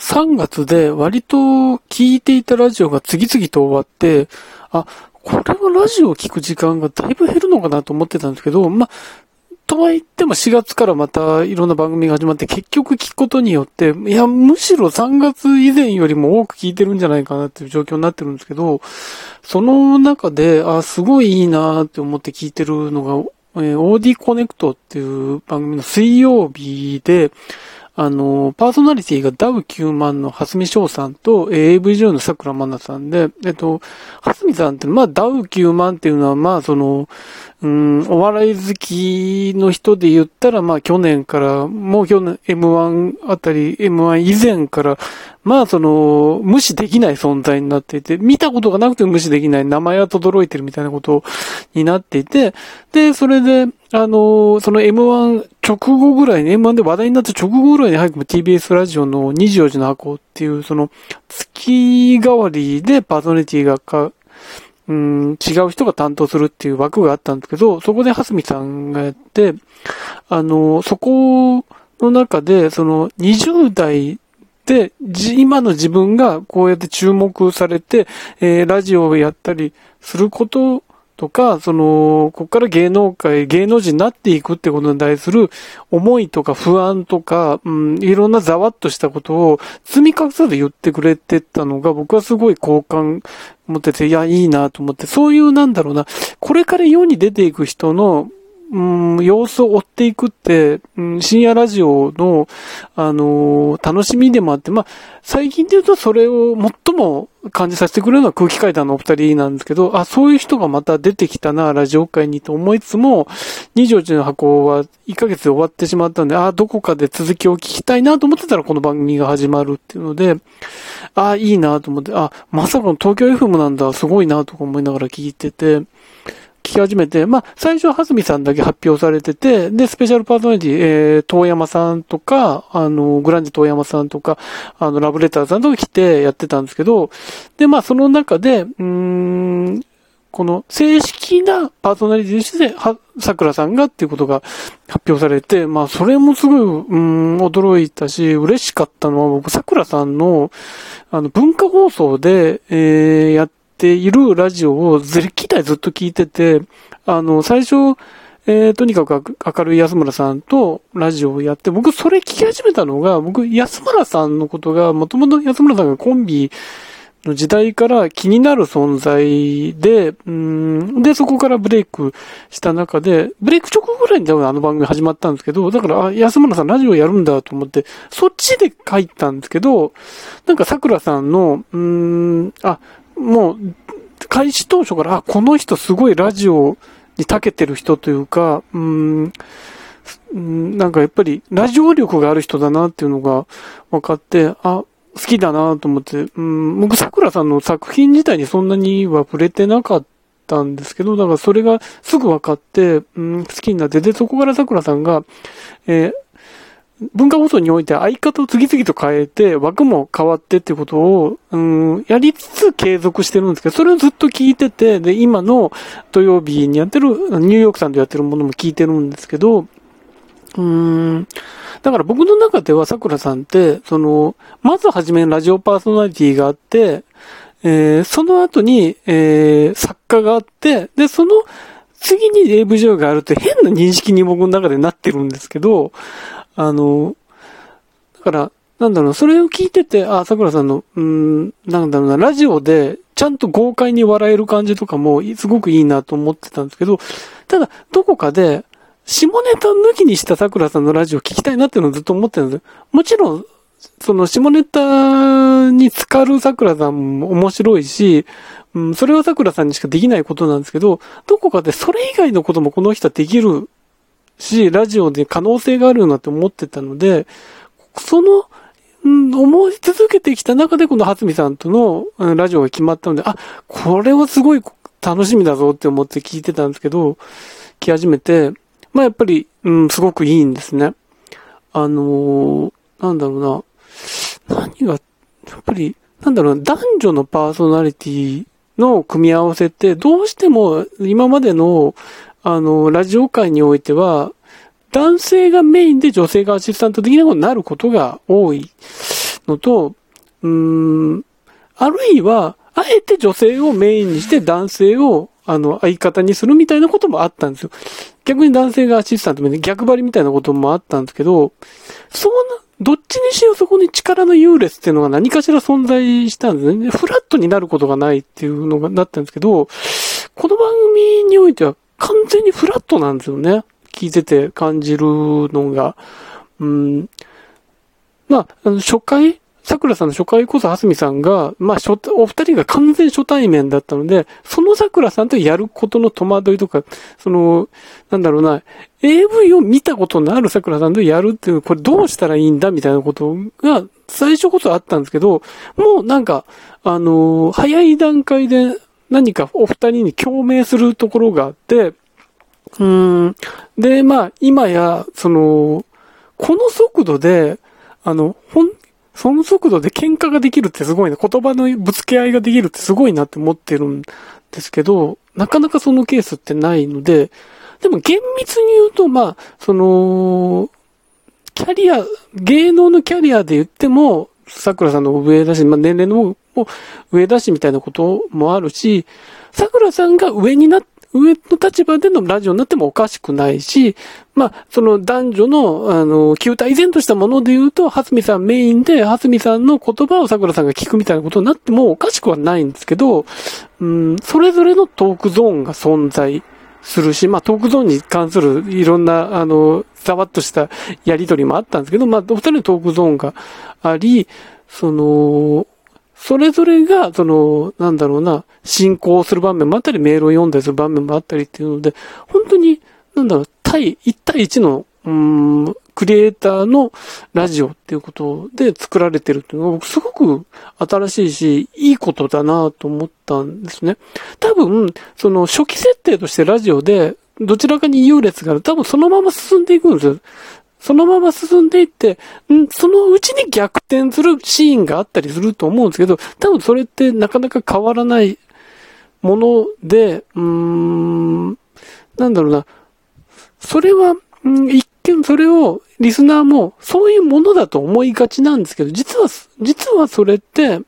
3月で割と聞いていたラジオが次々と終わって、あ、これはラジオを聞く時間がだいぶ減るのかなと思ってたんですけど、まあ、とはいっても4月からまたいろんな番組が始まって結局聞くことによって、いや、むしろ3月以前よりも多く聞いてるんじゃないかなっていう状況になってるんですけど、その中で、あ、すごいいいなって思って聞いてるのが、OD コネクトっていう番組の水曜日で、パーソナリティがダウ9万の蓮見翔さんと AV 女優の桜真奈さんで、蓮見さんって、まあ、ダウ9万っていうのは、まあ、その、お笑い好きの人で言ったら、まあ、去年から、もう去年 M1 あたり、M1 以前から、まあ、その、無視できない存在になっていて、見たことがなくて無視できない、名前は轟いてるみたいなことになっていて、で、それで、その M1 直後ぐらいに、M1 で話題になった直後ぐらいに早くも TBS ラジオの24時の箱っていう、その、月替わりでパーソナリティが違う人が担当するっていう枠があったんですけど、そこで蓮見さんがやって、そこの中で、その、20代、で、今の自分がこうやって注目されて、ラジオをやったりすることとか、その、こっから芸能人になっていくってことに対する思いとか不安とか、いろんなざわっとしたことを積み隠さず言ってくれてたのが、僕はすごい好感持ってて、いや、いいなと思って、そういうなんだろうな、これから世に出ていく人の、様子を追っていくって、深夜ラジオの、楽しみでもあって、まあ、最近で言うとそれを最も感じさせてくれるのは空気階段のお二人なんですけど、あ、そういう人がまた出てきたな、ラジオ界にと思いつつも、24時の箱は1ヶ月で終わってしまったんで、あ、どこかで続きを聞きたいなと思ってたらこの番組が始まるっていうので、あ、いいなと思って、あ、まさかの東京 FM なんだ、すごいなとか思いながら聞いてて、聞き始めて、まあ、最初は蓮見さんだけ発表されてて、で、スペシャルパーソナリティ、遠山さんとか、グランジ遠山さんとか、ラブレターさんとか来てやってたんですけど、で、まあ、その中で、この正式なパーソナリティとして、桜さんがっていうことが発表されて、まあ、それもすごい、驚いたし、嬉しかったのは、僕、桜さんの、文化放送で、やっているラジオを歴代ずっと聞いてて、最初、とにかく明るい安村さんとラジオをやって、僕それ聞き始めたのが、僕安村さんのことが、もともと安村さんがコンビの時代から気になる存在で、で、そこからブレイクした中で、ブレイク直後ぐらいに多分番組始まったんですけど、だから、あ、安村さんラジオやるんだと思って、そっちで書いたんですけど、なんか桜さんの、もう、開始当初から、あ、この人すごいラジオに長けてる人というか、なんかやっぱりラジオ力がある人だなっていうのが分かって、あ、好きだなと思って、僕桜さんの作品自体にそんなには触れてなかったんですけど、だからそれがすぐ分かって、好きになって、で、そこから桜さんが、文化放送において相方を次々と変えて枠も変わってっていうことを、やりつつ継続してるんですけど、それをずっと聞いてて、で、今の土曜日にやってる、ニューヨークさんとやってるものも聞いてるんですけど、だから僕の中では桜さんって、その、まずはじめにラジオパーソナリティがあって、その後に、作家があって、で、その次にAV女優があるって変な認識に僕の中でなってるんですけど、だから、なんだろう、それを聞いてて、あ、桜さんの、なんだろうな、ラジオで、ちゃんと豪快に笑える感じとかも、すごくいいなと思ってたんですけど、ただ、どこかで、下ネタ抜きにした桜さんのラジオ聞きたいなっていうのをずっと思ってるんですよ。もちろん、その、下ネタに浸かる桜さんも面白いし、それは桜さんにしかできないことなんですけど、どこかでそれ以外のこともこの人はできる、し、ラジオで可能性があるなって思ってたので、その、思い続けてきた中でこの初見さんとのラジオが決まったので、あ、これはすごい楽しみだぞって思って聞いてたんですけど、来始めて、まあやっぱり、すごくいいんですね。なんだろうな、何が、やっぱり、なんだろうな、男女のパーソナリティの組み合わせって、どうしても今までの、ラジオ界においては、男性がメインで女性がアシスタント的なことになることが多いのと、あるいはあえて女性をメインにして男性を相方にするみたいなこともあったんですよ。逆に男性がアシスタントで逆張りみたいなこともあったんですけど、どっちにしようそこに力の優劣っていうのが何かしら存在したんですね。フラットになることがないっていうのがなったんですけど、この番組においては完全にフラットなんですよね。聞いてて感じるのが。初回、桜さんの初回こそ蓮見さんが、お二人が完全初対面だったので、その桜さんとやることの戸惑いとか、AV を見たことのある桜さんとやるっていう、これどうしたらいいんだみたいなことが、最初こそあったんですけど、もう早い段階で何かお二人に共鳴するところがあって、で、今や、この速度で、その速度で喧嘩ができるってすごいな。言葉のぶつけ合いができるってすごいなって思ってるんですけど、なかなかそのケースってないので、でも厳密に言うと、芸能のキャリアで言っても、桜さんの上だし、年齢のも上だしみたいなこともあるし、桜さんが上の立場でのラジオになってもおかしくないし、男女の、旧態依然としたもので言うと、蓮見さんメインで、蓮見さんの言葉を桜さんが聞くみたいなことになってもおかしくはないんですけど、それぞれのトークゾーンが存在するし、トークゾーンに関するいろんな、ざわっとしたやりとりもあったんですけど、お二人のトークゾーンがあり、それぞれが、進行する場面もあったり、メールを読んだりする場面もあったりっていうので、本当に、1対1の、クリエイターのラジオっていうことで作られてるっていうのは、すごく新しいし、いいことだなと思ったんですね。多分、初期設定としてラジオで、どちらかに優劣がある。多分そのまま進んでいくんですよ。そのまま進んでいって、そのうちに逆転するシーンがあったりすると思うんですけど、多分それってなかなか変わらないもので、それは、一見それをリスナーもそういうものだと思いがちなんですけど、実はそれって、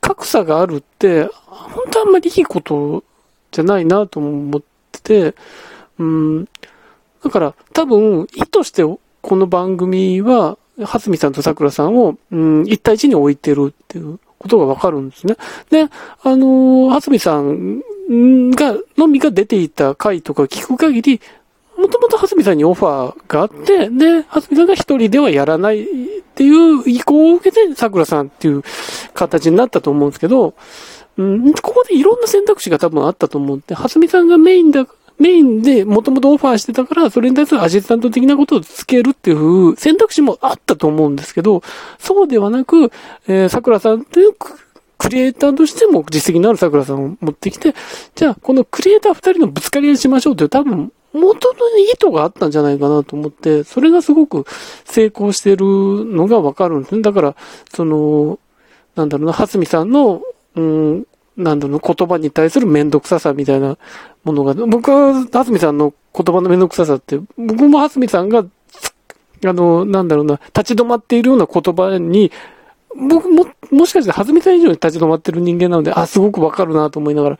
格差があるって、本当あんまりいいことじゃないなと思ってて、だから多分意図してこの番組は蓮見さんと桜さんを一対一に置いてるっていうことがわかるんですね。で、蓮見さんが出ていた回とか聞く限り、もともと蓮見さんにオファーがあって、で、蓮見さんが一人ではやらないっていう意向を受けて桜さんっていう形になったと思うんですけど、ここでいろんな選択肢が多分あったと思うんで、蓮見さんがメインでもともとオファーしてたから、それに対するアシスタント的なことをつけるっていう選択肢もあったと思うんですけど、そうではなく、桜さんというクリエイターとしても実績のある桜さんを持ってきて、じゃあこのクリエイター二人のぶつかり合いしましょうという多分元の意図があったんじゃないかなと思って、それがすごく成功してるのがわかるんですね。だから、蓮見さんの、言葉に対するめんどくささみたいなものが、僕は、蓮見さんの言葉のめんどくささって、僕も蓮見さんが、立ち止まっているような言葉に、僕も、もしかして蓮見さん以上に立ち止まってる人間なので、すごくわかるなと思いながら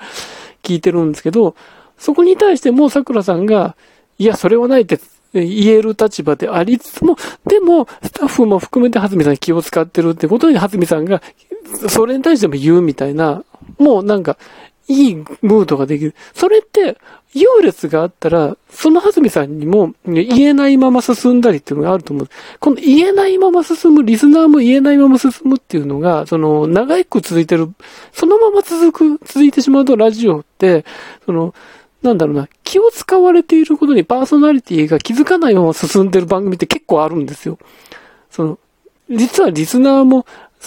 聞いてるんですけど、そこに対しても桜さんが、いや、それはないって言える立場でありつつも、でも、スタッフも含めて蓮見さんに気を使ってるってことに蓮見さんが、それに対しても言うみたいな、もういいムードができる。それって、優劣があったら、その蓮見さんにも言えないまま進んだりっていうのがあると思う。この言えないまま進む、リスナーも言えないまま進むっていうのが、長く続いてる、そのまま続いてしまうとラジオって、気を使われていることにパーソナリティが気づかないまま進んでる番組って結構あるんですよ。実はリスナーも、パ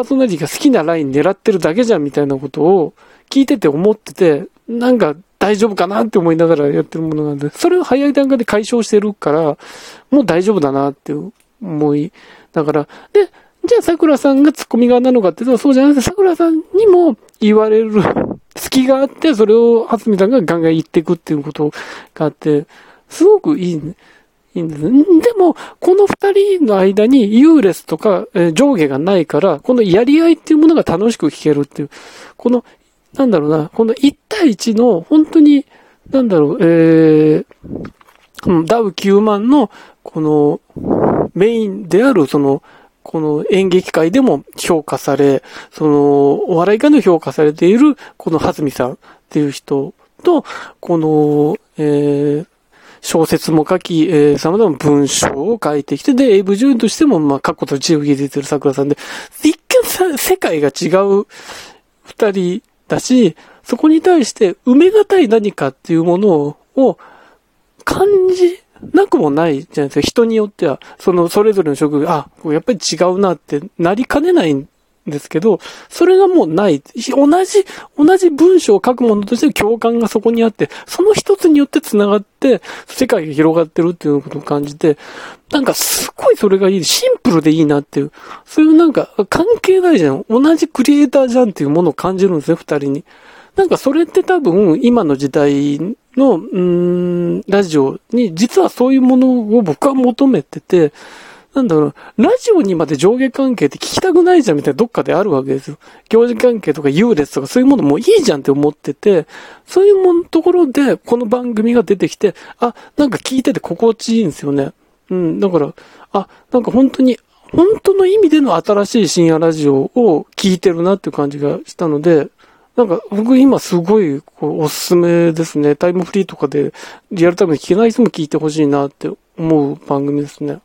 ーソナリティが好きなライン狙ってるだけじゃんみたいなことを聞いてて思ってて、大丈夫かなって思いながらやってるものなんで、それを早い段階で解消してるから、もう大丈夫だなって思い。だから、で、じゃあ桜さんがツッコミ側なのかっていうと、そうじゃなくて桜さんにも言われる隙があって、それを蓮見さんがガンガン言っていくっていうことがあって、すごくいい、でも、この二人の間に優劣とか上下がないから、このやり合いっていうものが楽しく聞けるっていう。この、なんだろうな、この1対1の、本当に、なんだろう、ダウ9万の、この、メインである、その、この演劇界でも評価され、その、お笑い界でも評価されている、この蓮見さんっていう人と、この、小説も書き、様々な文章を書いてきて、で、エイブ・ジューンとしても、まあ、過去と自由に出てる桜さんで、一見世界が違う二人だし、そこに対して埋めがたい何かっていうものを感じなくもないじゃないですか。人によっては、その、それぞれの職業、あ、やっぱり違うなってなりかねないんですけど、それがもうない。同じ文章を書くものとして共感がそこにあって、その一つによって繋がって、世界が広がってるっていうことを感じて、なんかすごいそれがいい。シンプルでいいなっていう。そういうなんか関係ないじゃん。同じクリエイターじゃんっていうものを感じるんですよ、二人に。なんかそれって多分、今の時代の、ラジオに、実はそういうものを僕は求めてて、なんだろう、ラジオにまで上下関係って聞きたくないじゃんみたいなどっかであるわけですよ。行事関係とか優劣とかそういうものもいいじゃんって思ってて、そういうもんところでこの番組が出てきて、あ、なんか聞いてて心地いいんですよね。うん、だから、あ、なんか本当に、本当の意味での新しい深夜ラジオを聞いてるなっていう感じがしたので、なんか僕今すごいこうおすすめですね。タイムフリーとかでリアルタイムで聞けない人も聞いてほしいなって思う番組ですね。